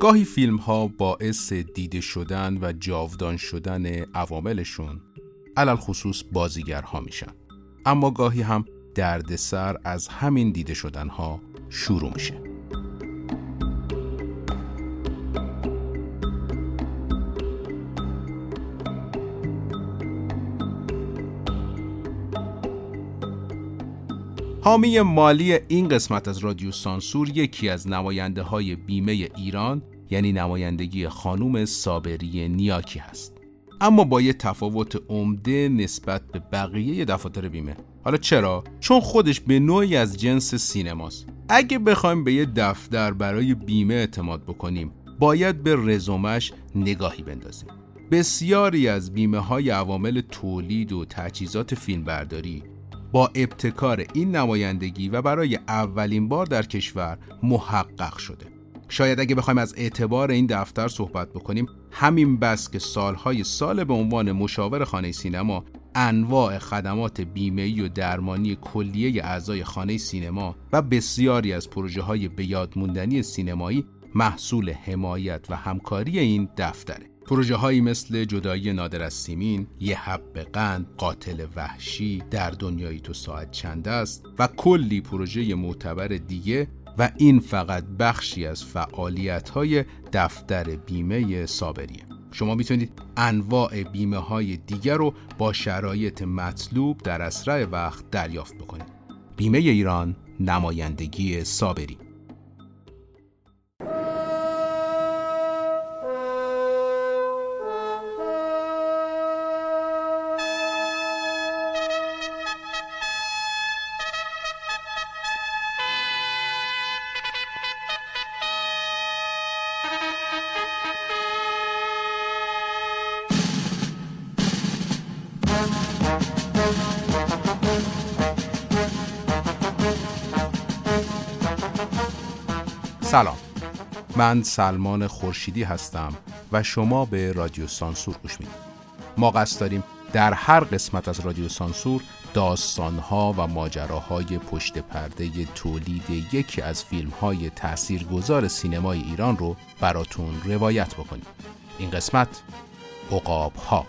گاهی فیلم ها باعث دیده شدن و جاودان شدن عواملشون علل خصوص بازیگرها میشن، اما گاهی هم دردسر از همین دیده شدن ها شروع میشه. حامی مالی این قسمت از رادیو سانسور یکی از نماینده های بیمه ایران، یعنی نمایندگی خانم صابری نیاکی هست، اما با یه تفاوت عمده نسبت به بقیه دفاتر بیمه. حالا چرا؟ چون خودش به نوعی از جنس سینماست. اگه بخوایم به یه دفتر برای بیمه اعتماد بکنیم، باید به رزومش نگاهی بندازیم. بسیاری از بیمه های عوامل تولید و تجهیزات فیلمبرداری با ابتکار این نمایندگی و برای اولین بار در کشور محقق شده. شاید اگه بخوایم از اعتبار این دفتر صحبت بکنیم، همین بس که سالهای سال به عنوان مشاور خانه سینما انواع خدمات بیمه‌ای و درمانی کلیه اعضای خانه سینما و بسیاری از پروژه‌های بیادموندنی سینمایی محصول حمایت و همکاری این دفتره. پروژه‌هایی مثل جدایی نادر از سیمین، یه حب قند، قاتل وحشی، در دنیای تو ساعت چند است و کلی پروژه معتبر دیگه، و این فقط بخشی از فعالیت‌های دفتر بیمه صابریه. شما میتونید انواع بیمه‌های دیگر رو با شرایط مطلوب در اسرع وقت دریافت بکنید. بیمه ایران، نمایندگی صابری. سلام، من سلمان خورشیدی هستم و شما به رادیو سانسور گوش میدید. ما قصد داریم در هر قسمت از رادیو سانسور داستانها و ماجراهای پشت پرده تولید یکی از فیلمهای تاثیرگذار سینمای ایران رو براتون روایت بکنیم. این قسمت عقابها.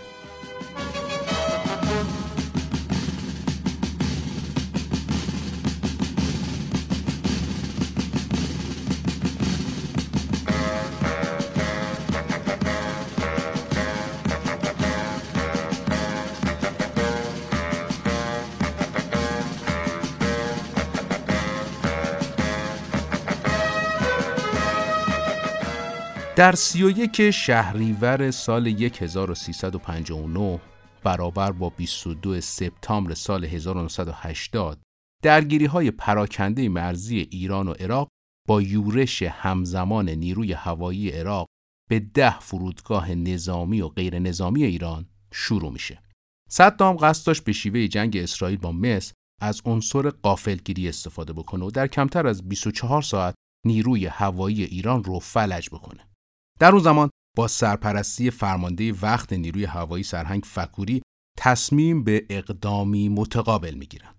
در 31 شهریور سال 1359 برابر با 22 سپتامبر سال 1980 درگیری‌های پراکنده مرزی ایران و عراق با یورش همزمان نیروی هوایی عراق به 10 فرودگاه نظامی و غیر نظامی ایران شروع میشه. صدام قصد داشت به شیوه جنگ اسرائیل با مصر از عنصر غافلگیری استفاده بکنه و در کمتر از 24 ساعت نیروی هوایی ایران رو فلج بکنه. در اون زمان با سرپرستی فرمانده وقت نیروی هوایی سرهنگ فکوری تصمیم به اقدامی متقابل میگیرن.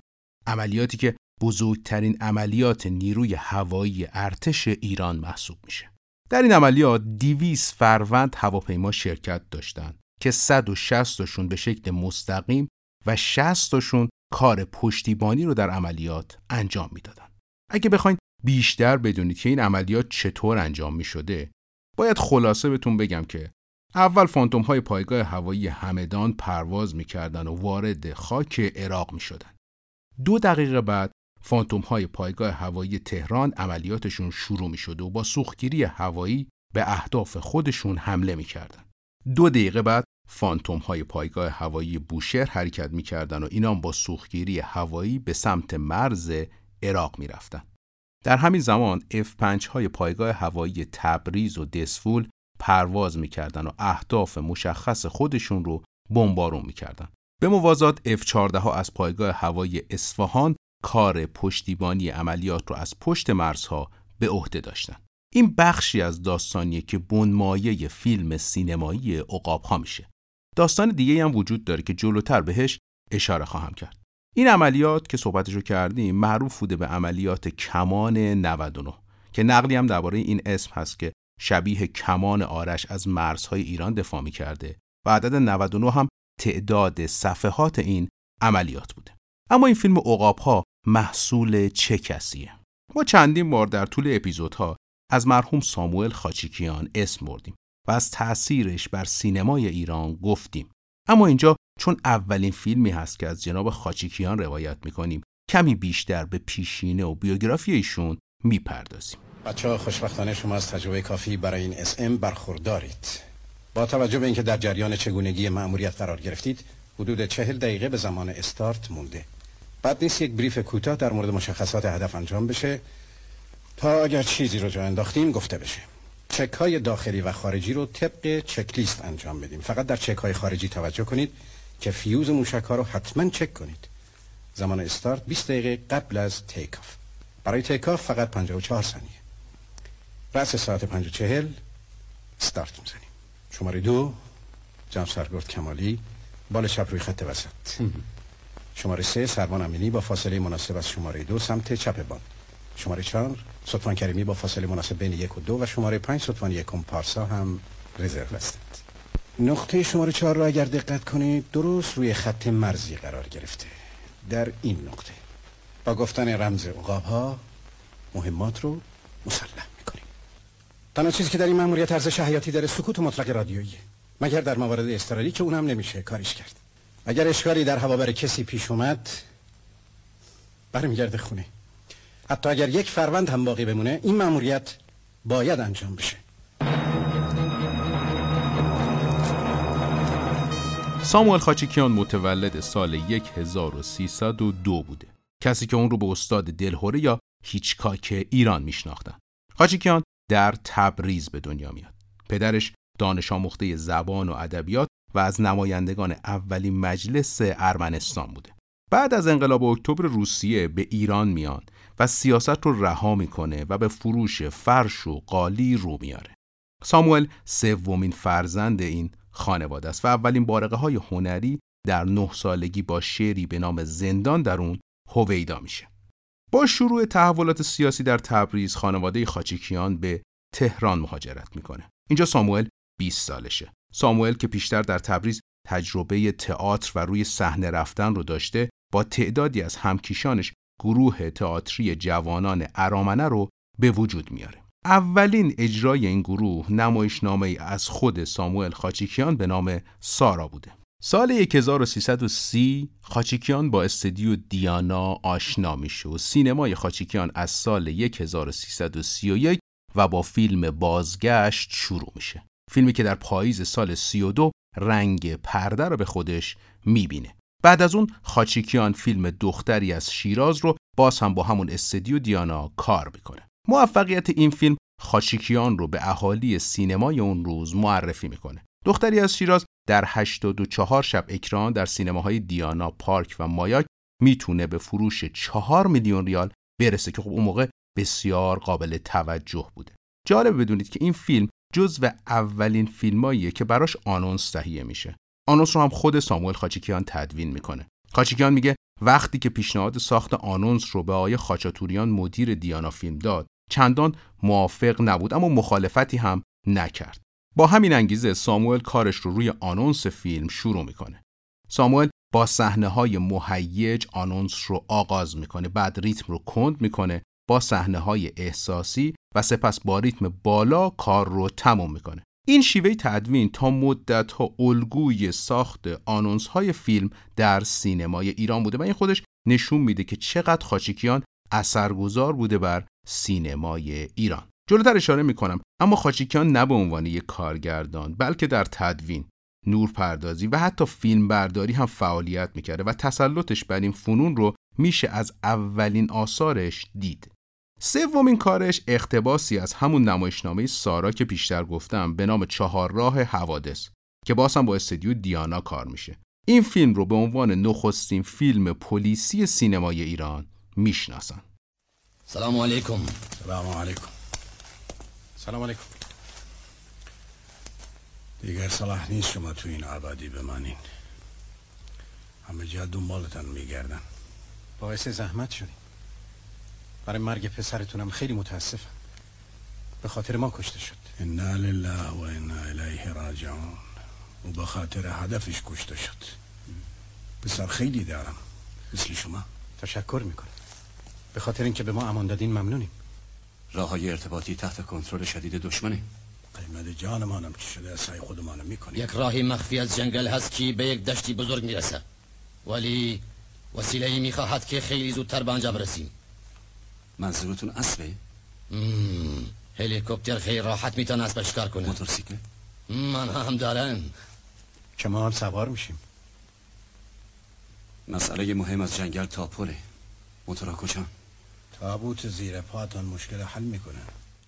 عملیاتی که بزرگترین عملیات نیروی هوایی ارتش ایران محسوب میشه. در این عملیات 200 فروند هواپیما شرکت داشتند که 160 تاشون به شکل مستقیم و 60 تاشون کار پشتیبانی رو در عملیات انجام میدادن. اگه بخواید بیشتر بدونید که این عملیات چطور انجام میشده، باید خلاصه بهتون بگم که اول فانتوم‌های پایگاه هوایی همدان پرواز می‌کردن و وارد خاک عراق می‌شدن. 2 دقیقه بعد فانتوم‌های پایگاه هوایی تهران عملیاتشون شروع می‌شد و با سوختگیری هوایی به اهداف خودشون حمله می‌کردن. 2 دقیقه بعد فانتوم‌های پایگاه هوایی بوشهر حرکت می‌کردن و اینام با سوختگیری هوایی به سمت مرز عراق می‌رفتن. در همین زمان F-5 های پایگاه هوایی تبریز و دسفول پرواز میکردن و اهداف مشخص خودشون رو بمبارون میکردن. به موازات F-14 ها از پایگاه هوایی اصفهان کار پشتیبانی عملیات رو از پشت مرزها به عهده داشتن. این بخشی از داستانیه که بنمایه فیلم سینمایی عقابها میشه. داستان دیگه هم وجود داره که جلوتر بهش اشاره خواهم کرد. این عملیات که صحبتشو کردیم معروف بوده به عملیات کمان 99 که نقلی هم درباره این اسم هست که شبیه کمان آرش از مرزهای ایران دفاع می کرده و عدد 99 هم تعداد صفحات این عملیات بوده. اما این فیلم عقابها محصول چه کسیه؟ ما چندین بار در طول اپیزودها از مرحوم ساموئل خاچیکیان اسم بردیم و از تأثیرش بر سینمای ایران گفتیم. اما اینجا چون اولین فیلمی هست که از جناب خاچیکیان روایت می‌کنیم، کمی بیشتر به پیشینه و بیوگرافی ایشون می‌پردازیم. بچه‌ها خوشبختانه شما از تجربه کافی برای این SM برخوردارید. با توجه به اینکه در جریان چگونگی مأموریت قرار گرفتید، حدود 40 دقیقه به زمان استارت مونده. بد نیست یک بریف کوتاه در مورد مشخصات هدف انجام بشه تا اگر چیزی رو جا انداختیم گفته بشه. چک‌های داخلی و خارجی رو طبق چک لیست انجام بدیم. فقط در چک‌های خارجی توجه کنید که فیوز موشک‌ها رو حتما چک کنید. زمان استارت 20 دقیقه قبل از تیک آف. برای تیک آف فقط 54 ثانیه. رأس ساعت 5:40 استارت می‌زنیم. شماره 2 جناب سرگرد کمالی بال چپ روی خط وسط. شماره 3 سروان امینی با فاصله مناسب از شماره 2 سمت چپ باند. شماره 4 سطفان کریمی با فاصله مناسب بین 1 و 2 و شماره 5 سطفان 1 پارسا هم رزرو هستند. نقطه شماره 4 را اگر دقت کنید درست روی خط مرزی قرار گرفته. در این نقطه با گفتن رمز عقابها مهمات رو مسلح میکنیم. تنها چیزی که در این مأموریت ارزش حیاتی داره سکوت مطلق رادیویی، مگر در موارد اضطراری که اونم نمیشه کاریش کرد. اگر اشکالی در هوابر کسی پیش اومد برمیگرده خونه. حتی اگر یک فروند هم باقی بمونه این مأموریت باید انجام بشه. ساموئل خاچیکیان متولد سال 1302 بوده، کسی که اون رو به استاد دلهره یا هیچکاک ایران میشناختن. خاچیکیان در تبریز به دنیا میاد. پدرش دانش آموخته زبان و ادبیات و از نمایندگان اولین مجلس ارمنستان بوده. بعد از انقلاب اکتبر روسیه به ایران میان و سیاست رو رها میکنه و به فروش فرش و قالی رو میاره. ساموئل سومین فرزند این خانواده است و اولین بارقه‌های هنری در 9 سالگی با شعری به نام زندان در اون هویدا میشه. با شروع تحولات سیاسی در تبریز خانواده خاچیکیان به تهران مهاجرت میکنه. اینجا ساموئل 20 سالشه. ساموئل که پیشتر در تبریز تجربه تئاتر و روی صحنه رفتن رو داشته، با تعدادی از همکیشانش گروه تئاتری جوانان ارامنه رو به وجود میاره. اولین اجرای این گروه نمایشنامه‌ای از خود ساموئل خاچیکیان به نام سارا بوده. سال 1330 خاچیکیان با استودیو دیانا آشنا میشه و سینمای خاچیکیان از سال 1331 و با فیلم بازگشت شروع میشه. فیلمی که در پاییز سال 32 رنگ پرده رو به خودش میبینه. بعد از اون خاچیکیان فیلم دختری از شیراز رو باز هم با همون استودیو دیانا کار میکنه. موفقیت این فیلم خاچیکیان رو به اهالی سینمای اون روز معرفی میکنه. دختری از شیراز در 84 شب اکران در سینماهای دیانا، پارک و مایاک میتونه به فروش 4 میلیون ریال برسه که خب اون موقع بسیار قابل توجه بوده. جالب بدونید که این فیلم جزو اولین فیلماییه که براش آنونس تهیه میشه. آنونس رو هم خود ساموئل خاچیکیان تدوین میکنه. خاچیکیان میگه وقتی که پیشنهاد ساخت آنونس رو به آیه خاچاتوریان مدیر دیانا فیلم داد، چندان موافق نبود اما مخالفتی هم نکرد. با همین انگیزه ساموئل کارش رو روی آنونس فیلم شروع میکنه. ساموئل با صحنه‌های مهیج آنونس رو آغاز میکنه، بعد ریتم رو کند میکنه، با صحنه‌های احساسی و سپس با ریتم بالا کار رو تمام میکنه. این شیوه تدوین تا مدت‌ها الگوی ساخت آنونس‌های فیلم در سینمای ایران بوده و این خودش نشون میده که چقدر خاچیکیان اثرگذار بوده بر سینمای ایران. جلوتر اشاره میکنم اما خاچیکیان نه به عنوان یک کارگردان بلکه در تدوین، نورپردازی و حتی فیلمبرداری هم فعالیت میکرده و تسلطش بر این فنون رو میشه از اولین آثارش دید. سومین کارش اقتباسی از همون نمایشنامه سارا که پیشتر گفتم به نام 4 راه حوادث که باز هم با استودیو دیانا کار میشه. این فیلم رو به عنوان نخستین فیلم پلیسی سینمای ایران میشناسن. سلام علیکم. سلام علیکم. سلام علیکم. دیگر صلاح نیست شما تو این آبادی بمانین. همه جا دنبالتان میگردن. باعث زحمت شدیم. برای مرگ پسرتونم خیلی متاسفم. به خاطر ما کشته شد. انا لله و انا الیه راجعون. او به خاطر هدفش کشته شد. پسر خیلی دارم مثل شما. تشکر میکنم. به خاطر اینکه به ما امان دادین ممنونیم. راههای ارتباطی تحت کنترل شدید دشمنه. قیمت جانمانم که شده سعی خودمانم میکنیم. یک راهی مخفی از جنگل هست که به یک دشتی بزرگ میرسه، ولی وسیله‌ای میخواهد که خیلی زودتر به آنجا برسیم. منظورتون اسبه؟ هلیکوپتر خیلی راحت میتونه اسب شکار کنه. موتورسیکل؟ من هم دارم. شما هم سوار میشیم. مسئله مهم از جنگل تا پله. موتورا کجا؟ تابوت زیر پاتون مشکل حل میکنه.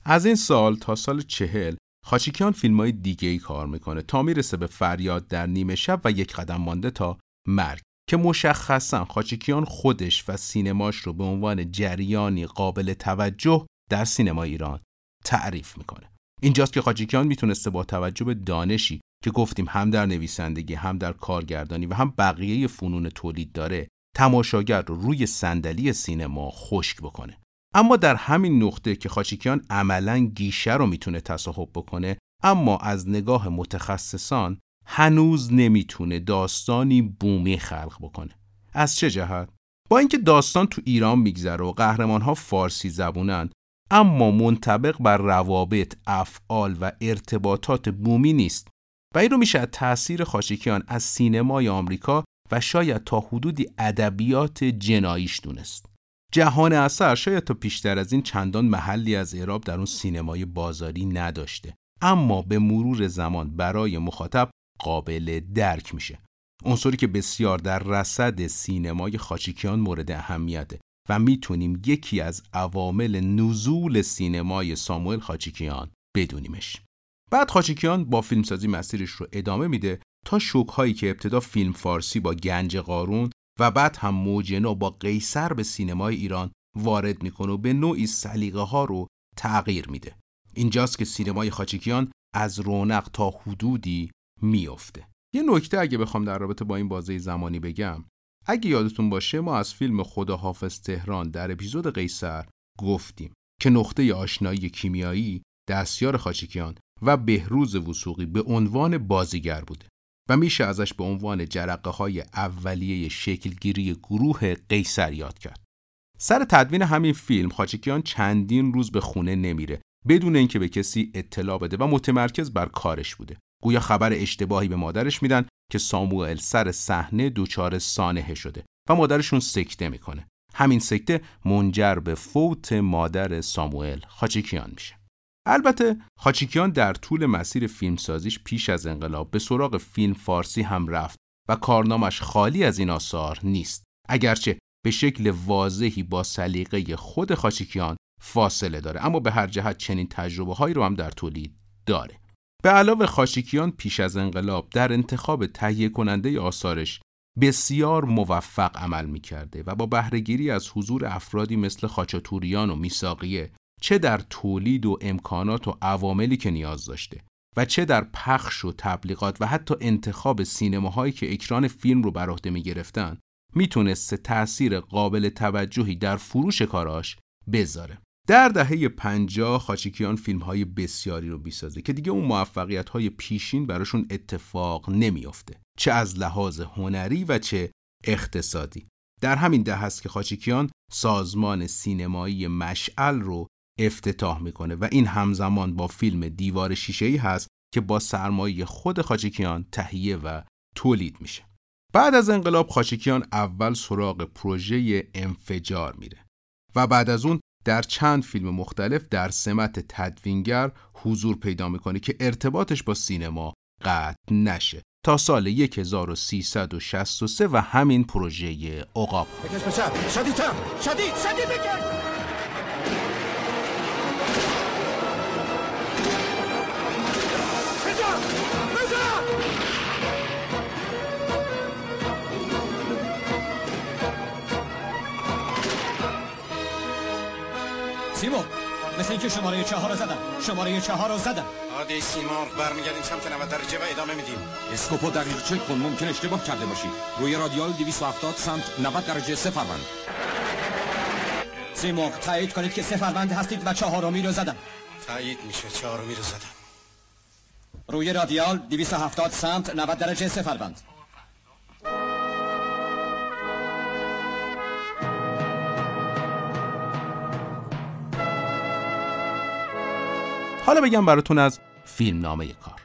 از این سال تا سال 40 خاچیکیان فیلم‌های دیگه‌ای کار میکنه تا میرسه به فریاد در نیمه شب و یک قدم مانده تا مرگ، که مشخصاً خاچیکیان خودش و سینماش رو به عنوان جریانی قابل توجه در سینما ایران تعریف میکنه. اینجاست که خاچیکیان میتونسته با توجه به دانشی که گفتیم هم در نویسندگی، هم در کارگردانی و هم بقیه فنون تولید داره، تماشاگر رو روی صندلی سینما خشک بکنه. اما در همین نقطه که خاچیکیان عملاً گیشه رو میتونه تصاحب بکنه، اما از نگاه متخصصان هنوز نمیتونه داستانی بومی خلق بکنه. از چه جهت؟ با اینکه داستان تو ایران میگذره و قهرمانها فارسی زبونن، اما منطبق بر روابط، افعال و ارتباطات بومی نیست و این رو میشه از تأثیر خاچیکیان از سینمای آمریکا و شاید تا حدودی ادبیات جناییش دونست. جهان اثر شاید تا پیشتر از این چندان محلی از اعراب در اون سینمای بازاری نداشته، اما به مرور زمان برای مخاطب قابل درک میشه. عنصری که بسیار در رصد سینمای خاچیکیان مورد اهمیته و میتونیم یکی از عوامل نزول سینمای ساموئل خاچیکیان بدونیمش. بعد خاچیکیان با فیلمسازی مسیرش رو ادامه میده تا شوک‌هایی که ابتدا فیلم فارسی با گنج قارون و بعد هم موجنا با قیصر به سینمای ایران وارد میکنه و به نوعی سلیقه‌ها رو تغییر میده. اینجاست که سینمای خاچیکیان از رونق تا حدودی میافته. یه نکته اگه بخوام در رابطه با این بازه زمانی بگم، اگه یادتون باشه ما از فیلم خداحافظ تهران در اپیزود قیصر گفتیم که نقطه آشنایی کیمیایی دستیار خاچیکیان و بهروز وثوقی به عنوان بازیگر بوده و میشه ازش به عنوان جرقه‌های اولیه شکلگیری گروه قیصر یاد کرد. سر تدوین همین فیلم خاچیکیان چندین روز به خونه نمیره بدون اینکه به کسی اطلاع بده و متمرکز بر کارش بوده. گویا خبر اشتباهی به مادرش میدن که ساموئل سر صحنه دچار سانحه شده و مادرشون سکته میکنه. همین سکته منجر به فوت مادر ساموئل خاچیکیان میشه. البته خاچیکیان در طول مسیر فیلمسازیش پیش از انقلاب به سراغ فیلم فارسی هم رفت و کارنامش خالی از این آثار نیست، اگرچه به شکل واضحی با سلیقه خود خاچیکیان فاصله داره، اما به هر جهت چنین تجربه هایی رو هم در تولید داره. به علاوه خاچیکیان پیش از انقلاب در انتخاب تهیه کننده آثارش بسیار موفق عمل می‌کرده و با بهره‌گیری از حضور افرادی مثل خاچاتوریان و میساقیه چه در تولید و امکانات و عواملی که نیاز داشته و چه در پخش و تبلیغات و حتی انتخاب سینماهایی که اکران فیلم رو بر عهده می‌گرفتن، میتونست تأثیر قابل توجهی در فروش کاراش بذاره. در دهه 50 خاچیکیان فیلم‌های بسیاری رو می‌سازه که دیگه اون موفقیت‌های پیشین براشون اتفاق نمی‌افته، چه از لحاظ هنری و چه اقتصادی. در همین دهه است که خاچیکیان سازمان سینمایی مشعل رو افتتاح می‌کنه و این همزمان با فیلم دیوار شیشه‌ای هست که با سرمایه خود خاچیکیان تهیه و تولید میشه. بعد از انقلاب خاچیکیان اول سراغ پروژه انفجار میره و بعد از اون در چند فیلم مختلف در سمت تدوینگر حضور پیدا میکنه که ارتباطش با سینما قطع نشه تا سال 1363 و همین پروژه عقابها. سیمور، مثل اینکه شماره 4 رو زدم. عادی سیمور، برمیگردیم سمت 90 درجه و ادامه میدیم. اسکوپو دقیق چک کن، ممکن اشتباه کرده باشی. روی رادیال 270 سمت 90 درجه سفروند. سیمور، تایید کنید که سفروند هستید و 4 رو زدم. تایید میشه. چهارمی رو زدم. روی رادیال 270 سمت 90 درجه صفر بند. حالا بگم براتون از فیلمنامه کار.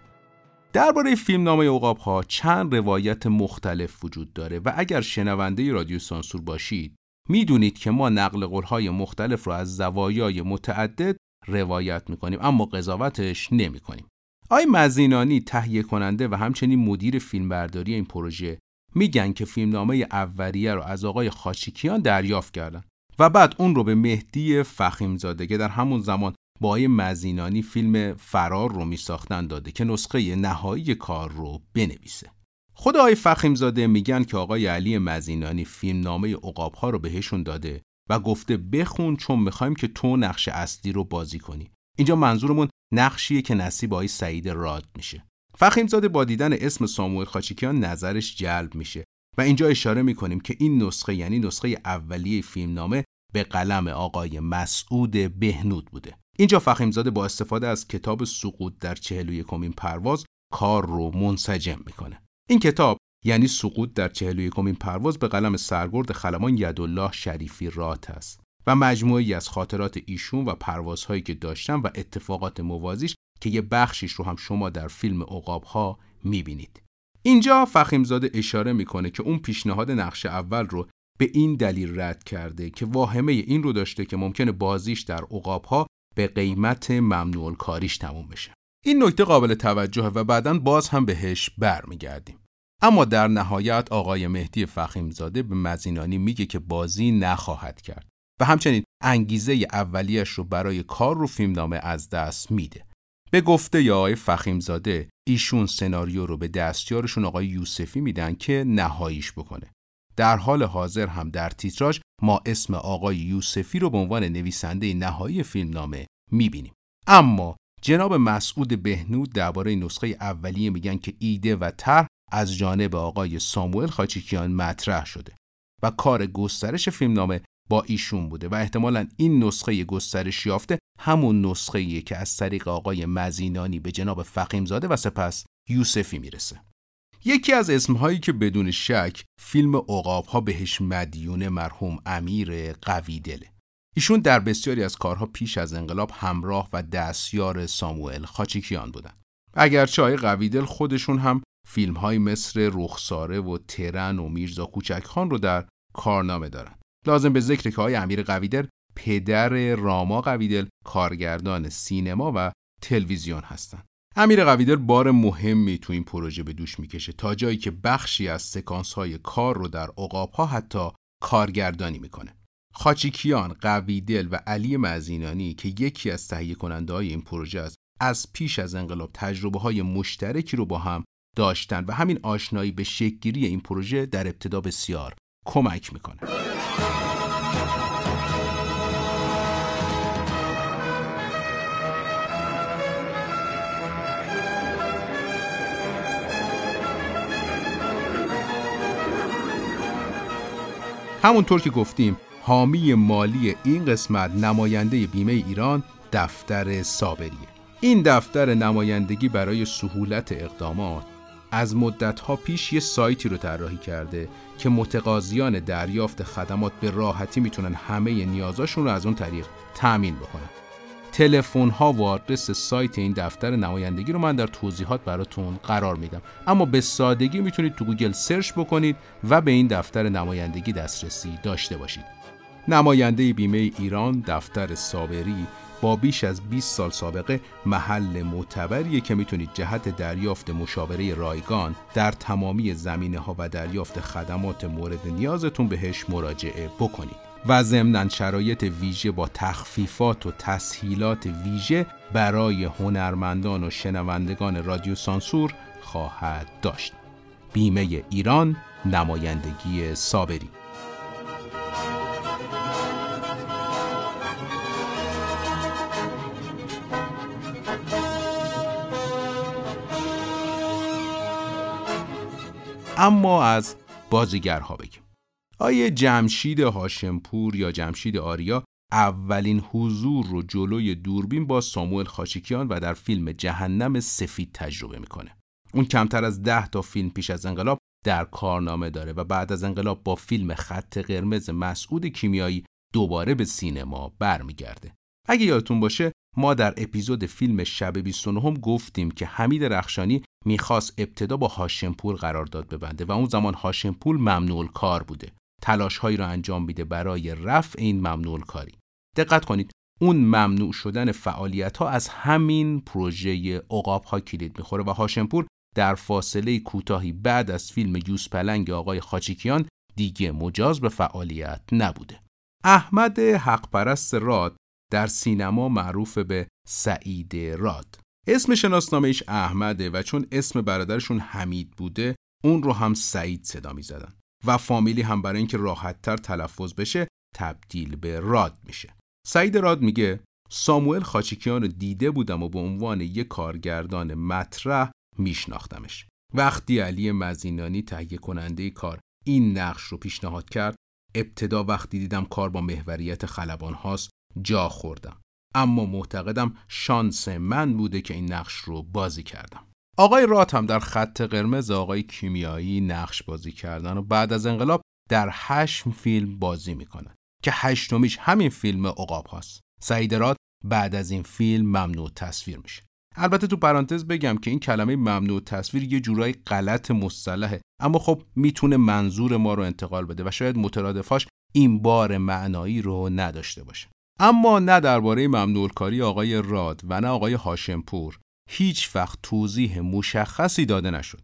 درباره فیلمنامه عقابها چند روایت مختلف وجود داره و اگر شنونده رادیو سانسور باشید میدونید که ما نقل قول‌های مختلف رو از زوایای متعدد روایت میکنیم اما قضاوتش نمیکنیم. آیه مزینانی تهیه کننده و همچنین مدیر فیلمبرداری این پروژه میگن که فیلمنامه اولیه رو از آقای خاچیکیان دریافت کردن و بعد اون رو به مهدی فخیمزاده که در همون زمان با آیه مزینانی فیلم فرار رو میساختن داده که نسخه نهایی کار رو بنویسه. خود آقای فخیمزاده میگن که آقای علی مزینانی فیلمنامه عقابها رو بهشون داده و گفته بخون چون میخوایم که تو نقش اصلی رو بازی کنی. اینجا منظورمون نقشیه که نصیب آقای سعید راد میشه. فخیمزاده با دیدن اسم ساموئل خاچیکیان نظرش جلب میشه و اینجا اشاره میکنیم که این نسخه یعنی نسخه اولیه فیلمنامه به قلم آقای مسعود بهنود بوده. اینجا فخیمزاده با استفاده از کتاب سقوط در 41مین پرواز کار رو منسجم میکنه. این کتاب یعنی سقوط در 41مین پرواز به قلم سرگرد خلمان یدالله شریفی راد است و مجموعه‌ای از خاطرات ایشون و پروازهایی که داشتن و اتفاقات موازیش که یه بخشیش رو هم شما در فیلم عقابها میبینید. اینجا فخیمزاده اشاره میکنه که اون پیشنهاد نقش اول رو به این دلیل رد کرده که واهمه این رو داشته که ممکنه بازیش در عقابها به قیمت ممنوع الکاریش تموم بشه. این نکته قابل توجهه و بعداً باز هم بهش برمیگردیم. اما در نهایت آقای مهدی فخیمزاده به مزینانی میگه که بازی نخواهد کرد و همچنین انگیزه اولیش رو برای کار رو فیلمنامه از دست میده. به گفته آقای فخیمزاده ایشون سناریو رو به دستیارشون آقای یوسفی میدن که نهاییش بکنه. در حال حاضر هم در تیتراژ ما اسم آقای یوسفی رو به عنوان نویسنده نهایی فیلمنامه میبینیم. اما جناب مسعود بهنود درباره نسخه اولیه میگن که ایده و طرح از جانب آقای ساموئل خاچیکیان مطرح شده و کار گسترش فیلمنامه با ایشون بوده و احتمالاً این نسخه گسترش یافته همون نسخه‌ایه که از طریق آقای مزینانی به جناب فخیمزاده و سپس یوسفی میرسه. یکی از اسمهایی که بدون شک فیلم عقابها بهش مدیون مرحوم امیر قویدل. ایشون در بسیاری از کارها پیش از انقلاب همراه و دستیار ساموئل خاچیکیان بودن. اگرچه آقای قویدل خودشون هم فیلم‌های مثل رخساره و ترن و میرزا کوچک‌خان رو در کارنامه دارن. لازم به ذکر که آقای امیر قویدل پدر راما قویدل کارگردان سینما و تلویزیون هستن. امیر قویدل بار مهمی تو این پروژه به دوش میکشه تا جایی که بخشی از سکانس‌های کار رو در عقابها حتی کارگردانی میکنه. خاچیکیان، قویدل و علی مزینانی که یکی از تهیه کننده‌های این پروژه است، از پیش از انقلاب تجربه‌های مشترکی رو با هم داشتن و همین آشنایی به شکل‌گیری این پروژه در ابتدا بسیار کمک میکنه. همونطور که گفتیم حامی مالی این قسمت نماینده بیمه ایران دفتر صابریه. این دفتر نمایندگی برای سهولت اقدامات از مدت‌ها پیش یه سایتی رو طراحی کرده که متقاضیان دریافت خدمات به راحتی میتونن همه نیازاشون رو از اون طریق تامین بکنن. تلفن‌ها و آدرس سایت این دفتر نمایندگی رو من در توضیحات براتون قرار میدم، اما به سادگی میتونید تو گوگل سرچ بکنید و به این دفتر نمایندگی دسترسی داشته باشید. نماینده بیمه ایران دفتر صابری با بیش از 20 سال سابقه محل معتبریه که میتونید جهت دریافت مشاوره رایگان در تمامی زمینه‌ها و دریافت خدمات مورد نیازتون بهش مراجعه بکنید و ضمناً شرایط ویژه با تخفیفات و تسهیلات ویژه برای هنرمندان و شنوندگان رادیو سانسور خواهد داشت. بیمه ایران نمایندگی صابری. اما از بازیگرها بگیم. آیه جمشید هاشمپور یا جمشید آریا اولین حضور رو جلوی دوربین با ساموئل خاچیکیان و در فیلم جهنم سفید تجربه میکنه. اون کمتر از 10 تا فیلم پیش از انقلاب در کارنامه داره و بعد از انقلاب با فیلم خط قرمز مسعود کیمیایی دوباره به سینما برمیگرده. اگه یادتون باشه ما در اپیزود فیلم شب 29 گفتیم که حمید رخشانی میخواست ابتدا با هاشمپور قرارداد ببنده و اون زمان هاشمپور ممنوع کار بوده. تلاش‌هایی را انجام میده برای رفع این ممنوع کاری. دقت کنید اون ممنوع شدن فعالیت‌ها از همین پروژه عقابها کلید میخوره و هاشمپور در فاصله کوتاهی بعد از فیلم یوز پلنگ آقای خاچیکیان دیگه مجاز به فعالیت نبوده. احمد حق پرست راد در سینما معروف به سعید راد. اسم شناسنامه ایش احمده و چون اسم برادرشون حمید بوده اون رو هم سعید صدا می‌زدن و فامیلی هم برای اینکه راحت‌تر تلفظ بشه تبدیل به راد میشه. سعید راد میگه ساموئل خاچیکیان رو دیده بودم و به عنوان یک کارگردان مطرح میشناختمش. وقتی علی مزینانی تهیه کننده کار این نقش رو پیشنهاد کرد، ابتدا وقتی دیدم کار با محوریت خلبان هاست جا خوردم، اما معتقدم شانس من بوده که این نقش رو بازی کردم. آقای راد هم در خط قرمز آقای کیمیایی نقش بازی کردن و بعد از انقلاب در 8 فیلم بازی میکنن که 8میش همین فیلم عقابهاست. سعید راد بعد از این فیلم ممنوع تصویر میشه. البته تو پرانتز بگم که این کلمه ممنوع تصویر یه جورای غلط مصطلحه، اما خب میتونه منظور ما رو انتقال بده و شاید مترادفاش این بار معنایی رو نداشته باشه. اما نه درباره ممنوع کاری آقای راد و نه آقای هاشمپور هیچ وقت توضیح مشخصی داده نشد.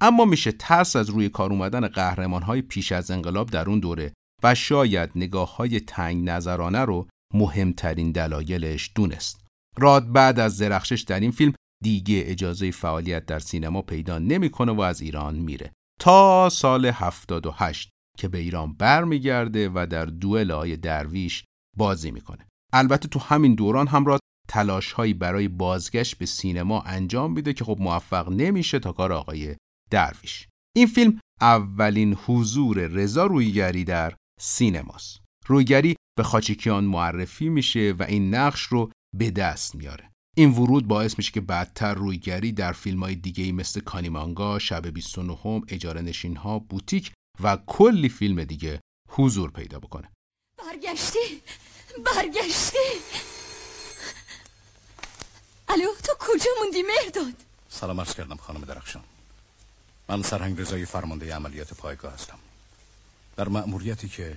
اما میشه ترس از روی کار اومدن قهرمان‌های پیش از انقلاب در اون دوره و شاید نگاه‌های تنگ نظرانه رو مهمترین دلایلش دونست. راد بعد از درخشش در این فیلم دیگه اجازه فعالیت در سینما پیدا نمی‌کنه و از ایران میره تا سال 78 که به ایران برمیگرده و در دوئل آقای درویش بازی میکنه. البته تو همین دوران هم راد تلاش‌هایی برای بازگشت به سینما انجام میده که خب موفق نمیشه تا کار آقای درویش. این فیلم اولین حضور رضا رویگری در سینماست. رویگری به خاچیکیان معرفی میشه و این نقش رو به دست میاره. این ورود باعث میشه که بعدتر رویگری در فیلم‌های دیگه‌ای مثل کانیمانگا، شب 29، اجاره نشین‌ها، بوتیک و کلی فیلم دیگه حضور پیدا بکنه. برگشتی؟ الو، تو کجا موندی مرداد؟ سلام عرض کردم خانم درخشان. من سرهنگ رضایی، فرمانده عملیات پایگاه هستم. در مأموریتی که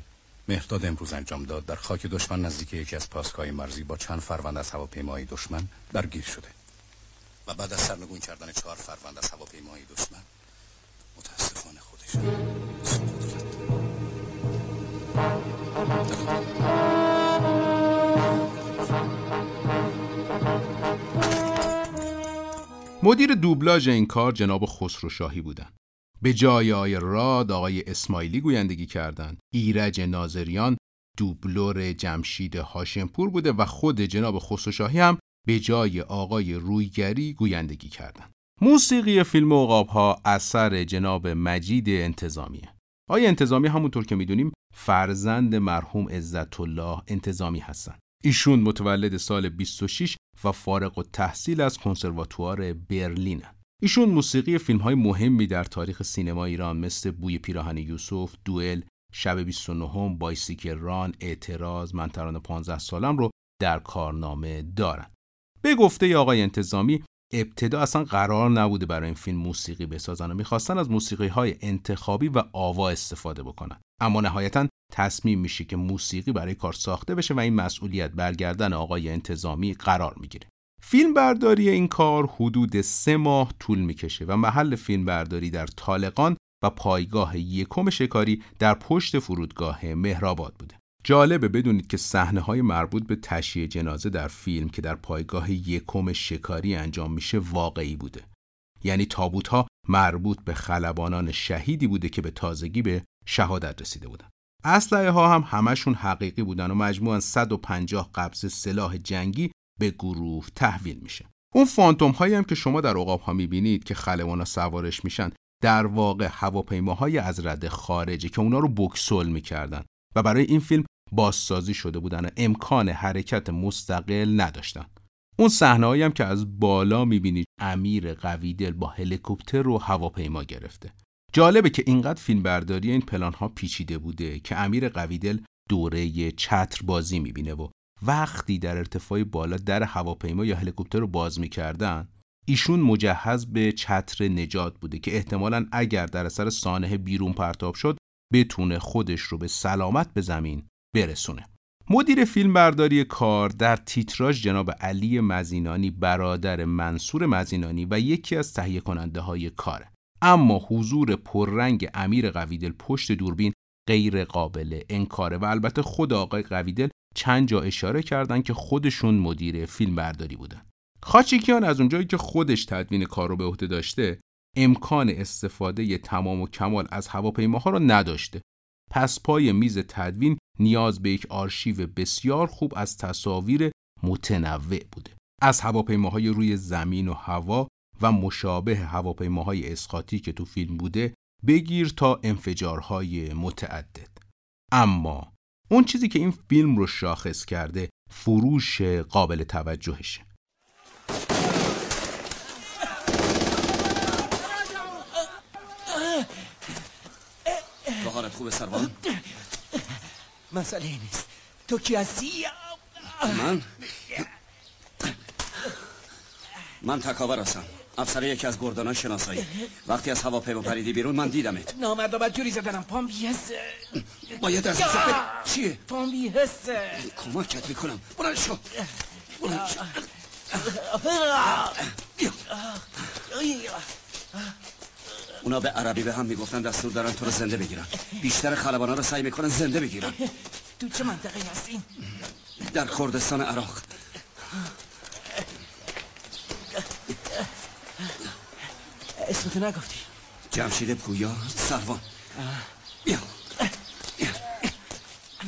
مهرداد امروز انجام داد، در خاک دشمن نزدیک یکی از پاسگاه‌های مرزی با چند فرمانده از هواپیماهای دشمن درگیر شده و بعد از سرنگون کردن 4 فرمانده از هواپیماهای دشمن متاسفانه خودش سقوط کرد. مدیر دوبلاژ این کار جناب خسروشاهی بودند. به جای آقای راد آقای اسماعیلی گویندگی کردند. ایرج ناظریان دوبلور جمشید هاشمپور بوده و خود جناب خسروشاهی هم به جای آقای رویگری گویندگی کردند. موسیقی فیلم عقابها اثر جناب مجید انتظامیه. آقای انتظامی همونطور که میدونیم فرزند مرحوم عزت الله انتظامی هستند. ایشون متولد سال 26 و فارغ التحصیل از کنسرواتوار برلین. ایشون موسیقی فیلم‌های مهمی در تاریخ سینما ایران مثل بوی پیراهن یوسف، دوئل، شب 29، بایسیکل ران، اعتراض، من ترانه 15 سالم رو در کارنامه دارن. به گفته آقای انتظامی ابتدا اصلا قرار نبوده برای این فیلم موسیقی بسازن و می‌خواستن از موسیقی‌های انتخابی و آوا استفاده بکنن. اما نهایتاً تصمیم میشه که موسیقی برای کار ساخته بشه و این مسئولیت برگردن آقای انتظامی قرار میگیره. فیلم برداری این کار حدود 3 ماه طول میکشه و محل فیلم برداری در طالقان و پایگاه یکم شکاری در پشت فرودگاه مهرآباد بوده. جالبه بدونید که صحنه های مربوط به تشییع جنازه در فیلم که در پایگاه یکم شکاری انجام میشه واقعی بوده. یعنی تابوت ها مربوط به خلبانان شهیدی بوده که به تازگی به شهادت رسیده بودند. اسلحه ها هم همشون حقیقی بودن و مجموعاً 150 قبض سلاح جنگی به گروه تحویل میشه. اون فانتوم هایی هم که شما در عقابها میبینید که خلبانا سوارش میشن در واقع هواپیماهای از رده خارجه که اونا رو بکسل میکردن و برای این فیلم بازسازی شده بودن و امکان حرکت مستقل نداشتن. اون صحنه‌ای هم که از بالا می‌بینید امیر قویدل با هلیکوپتر رو هواپیما گرفته. جالبه که اینقدر فیلمبرداری این پلان‌ها پیچیده بوده که امیر قویدل دوره چتر بازی می‌بینه و وقتی در ارتفاع بالا در هواپیما یا هلیکوپتر رو باز می‌کردن، ایشون مجهز به چتر نجات بوده که احتمالاً اگر در اثر سانحه بیرون پرتاب شد بتونه خودش رو به سلامت به زمین برسونه. مدیر فیلمبرداری کار در تیتراژ جناب علی مزینانی برادر منصور مزینانی و یکی از تهیه کننده های کاره. اما حضور پررنگ امیر قویدل پشت دوربین غیر قابل انکاره و البته خود آقای قویدل چند جا اشاره کردن که خودشون مدیر فیلمبرداری بودن. خاچیکیان از اونجایی که خودش تدوین کار رو به عهده داشته امکان استفاده تمام و کمال از هواپیماها رو نداشته. پس پای میز تدوین نیاز به یک آرشیو بسیار خوب از تصاویر متنوع بوده، از هواپیماهای روی زمین و هوا و مشابه هواپیماهای اسقاطی که تو فیلم بوده بگیر تا انفجارهای متعدد. اما اون چیزی که این فیلم رو شاخص کرده فروش قابل توجهشه. تو حالت خوبه سروان؟ مسئله نیست. تو کی هستی؟ من تکاور هستم، افسر یکی از گردان‌های شناسایی. وقتی از هواپیما پریدی بیرون من دیدمت. نامردابت جوری زدنم. پام بیست باید از چیه؟ پام بیست کمکت میکنم. بلند شو بلند شو. اونا به عربی به هم میگفتن دستور دارن تو رو زنده بگیرن. بیشتر خلبانا رو سعی میکنن زنده بگیرن. تو چه منطقه هستین؟ در کردستان عراق. اسمتو نگفتی؟ جمشید پویا سروان. بیا.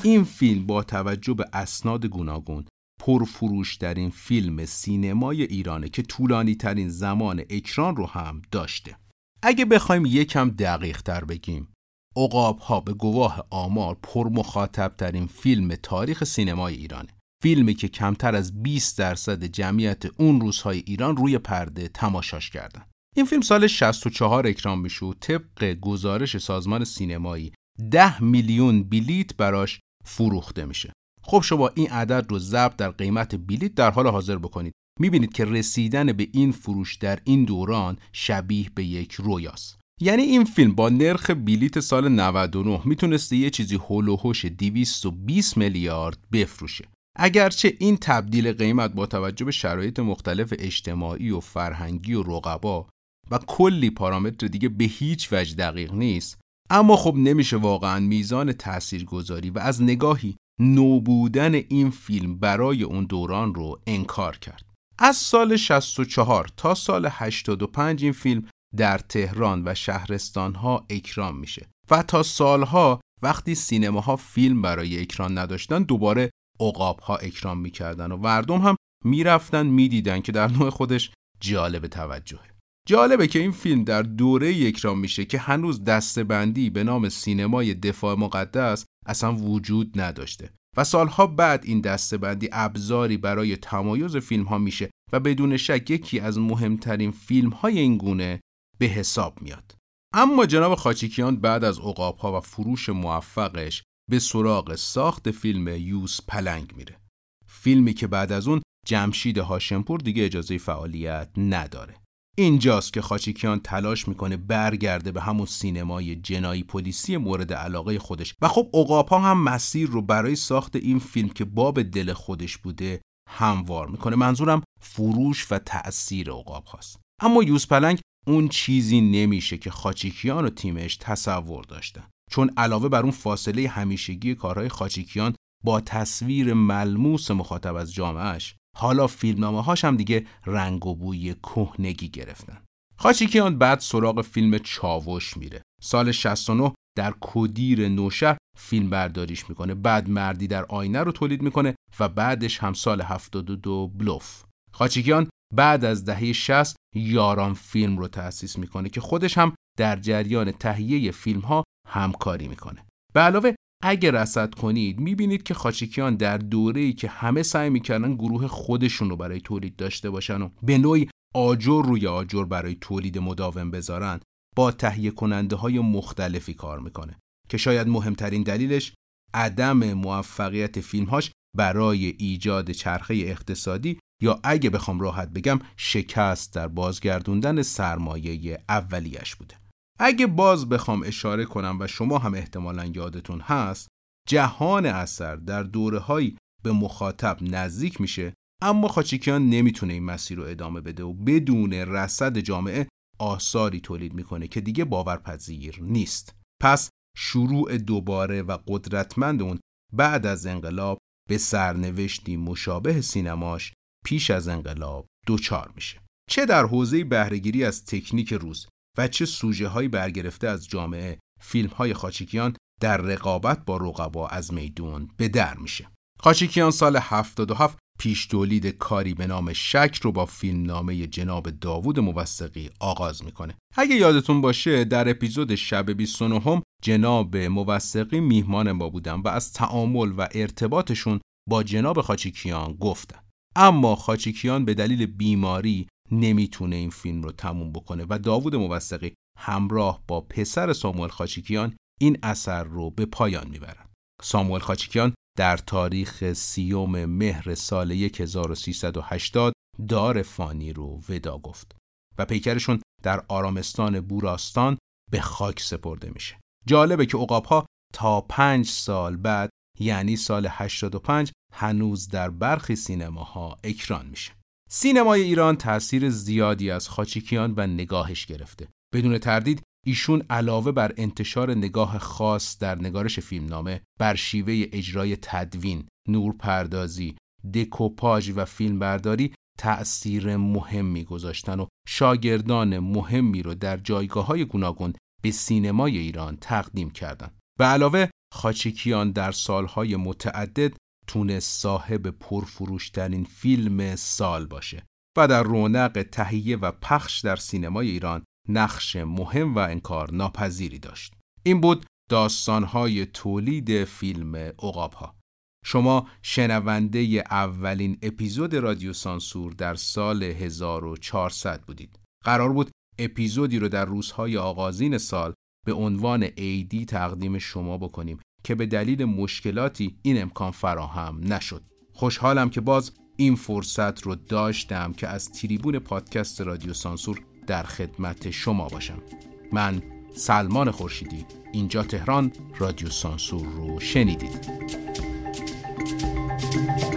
این فیلم با توجه به اسناد گوناگون پرفروش در این فیلم سینمای ایرانه که طولانی ترین زمان اکران رو هم داشته. اگه بخوایم یکم دقیق تر بگیم، عقابها به گواه آمار پرمخاطب ترین فیلم تاریخ سینمای ایرانه. فیلمی که کمتر از 20% جمعیت اون روزهای ایران روی پرده تماشاش کردن. این فیلم سال 64 اکران میشه و طبق گزارش سازمان سینمایی 10 میلیون بلیت براش فروخته میشه. خب شما این عدد رو ضرب در قیمت بلیت در حال حاضر بکنید، میبینید که رسیدن به این فروش در این دوران شبیه به یک رویاست. یعنی این فیلم با نرخ بلیت سال 99 میتونسته یه چیزی هول و هوش 220 میلیارد بفروشه. اگرچه این تبدیل قیمت با توجه به شرایط مختلف اجتماعی و فرهنگی و رقبا و کلی پارامتر دیگه به هیچ وجه دقیق نیست، اما خب نمیشه واقعا میزان تاثیرگذاری و از نگاهی نوبودن این فیلم برای اون دوران رو انکار کرد. از سال 64 تا سال 85 این فیلم در تهران و شهرستانها اکران میشه و تا سالها وقتی سینماها فیلم برای اکران نداشتن دوباره عقابها اکران میکردن و مردم هم میرفتن میدیدن که در نوع خودش جالب توجهه. جالبه که این فیلم در دوره اکران میشه که هنوز دسته‌بندی به نام سینمای دفاع مقدس اصلا وجود نداشته و سالها بعد این دسته‌بندی ابزاری برای تمایز فیلم ها میشه و بدون شک یکی از مهمترین فیلم های این گونه به حساب میاد. اما جناب خاچیکیان بعد از عقابها و فروش موفقش به سراغ ساخت فیلم یوس پلنگ میره، فیلمی که بعد از اون جمشید هاشمپور دیگه اجازه فعالیت نداره. اینجاست که خاچیکیان تلاش میکنه برگرده به همون سینمای جنایی پلیسی مورد علاقه خودش و خب عقابها هم مسیر رو برای ساخت این فیلم که باب دل خودش بوده هموار میکنه. منظورم فروش و تأثیر عقابهاست. اما یوز پلنگ اون چیزی نمیشه که خاچیکیان و تیمش تصور داشتن، چون علاوه بر اون فاصله همیشگی کارهای خاچیکیان با تصویر ملموس مخاطب از جامعهش، حالا فیلمنامه‌هاش هم دیگه رنگ و بوی کهنگی گرفتن. خاچیکیان بعد سراغ فیلم چاوش میره. سال 69 در کدیر نوشهر فیلم برداریش میکنه. بعد مردی در آینه رو تولید میکنه و بعدش هم سال 72 بلوف. خاچیکیان بعد از دهه 60 یاران فیلم رو تأسیس میکنه که خودش هم در جریان تهیه فیلم‌ها همکاری میکنه. به علاوه اگه رصد کنید میبینید که خاچیکیان در دوره‌ای که همه سعی می‌کردن گروه خودشون رو برای تولید داشته باشن و به نوعی آجر روی آجر برای تولید مداوم بذارن، با تهیه کننده های مختلفی کار میکنه که شاید مهمترین دلیلش عدم موفقیت فیلمهاش برای ایجاد چرخه اقتصادی، یا اگه بخوام راحت بگم شکست در بازگردوندن سرمایه اولیش بوده. اگه باز بخوام اشاره کنم و شما هم احتمالاً یادتون هست، جهان اثر در دوره‌هایی به مخاطب نزدیک میشه، اما خاچیکیان نمیتونه این مسیر رو ادامه بده و بدون رصد جامعه آثاری تولید میکنه که دیگه باورپذیر نیست. پس شروع دوباره و قدرتمند اون بعد از انقلاب به سرنوشتی مشابه سینماش پیش از انقلاب دوچار میشه، چه در حوزه بهره‌گیری از تکنیک روز و چه سوژه‌های برگرفته از جامعه. فیلم‌های خاچیکیان در رقابت با رقبا از میدون به در میشه. خاچیکیان سال 77 پیش تولید کاری به نام شک رو با فیلمنامه جناب داوود مبسقی آغاز میکنه. اگه یادتون باشه در اپیزود شب 29 جناب مبسقی میهمان ما بودن و از تعامل و ارتباطشون با جناب خاچیکیان گفتن. اما خاچیکیان به دلیل بیماری نمیتونه این فیلم رو تموم بکنه و داوود مبسقی همراه با پسر ساموئل خاچیکیان این اثر رو به پایان میبرن. ساموئل خاچیکیان در تاریخ 30 مهر سال 1380 دار فانی رو ودا گفت و پیکرشون در آرامستان بوراستان به خاک سپرده میشه. جالبه که عقابها تا 5 سال بعد، یعنی سال 85، هنوز در برخی سینماها اکران میشه. سینمای ایران تأثیر زیادی از خاچیکیان و نگاهش گرفته. بدون تردید ایشون علاوه بر انتشار نگاه خاص در نگارش فیلمنامه، بر شیوه اجرای تدوین، نورپردازی، دکوپاژ و فیلمبرداری تأثیر مهمی گذاشتن و شاگردان مهمی رو در جایگاه‌های گوناگون به سینمای ایران تقدیم کردند. به علاوه خاچیکیان در سالهای متعدد تونست صاحب پرفروشترین فیلم سال باشه و در رونق تهیه و پخش در سینمای ایران نقش مهم و انکار ناپذیری داشت. این بود داستان‌های تولید فیلم عقابها. شما شنونده اولین اپیزود رادیو سانسور در سال 1400 بودید. قرار بود اپیزودی رو در روزهای آغازین سال به عنوان عیدی تقدیم شما بکنیم که به دلیل مشکلاتی این امکان فراهم نشد. خوشحالم که باز این فرصت رو داشتم که از تریبون پادکست رادیو سانسور در خدمت شما باشم. من سلمان خورشیدی، اینجا تهران، رادیو سانسور رو شنیدید.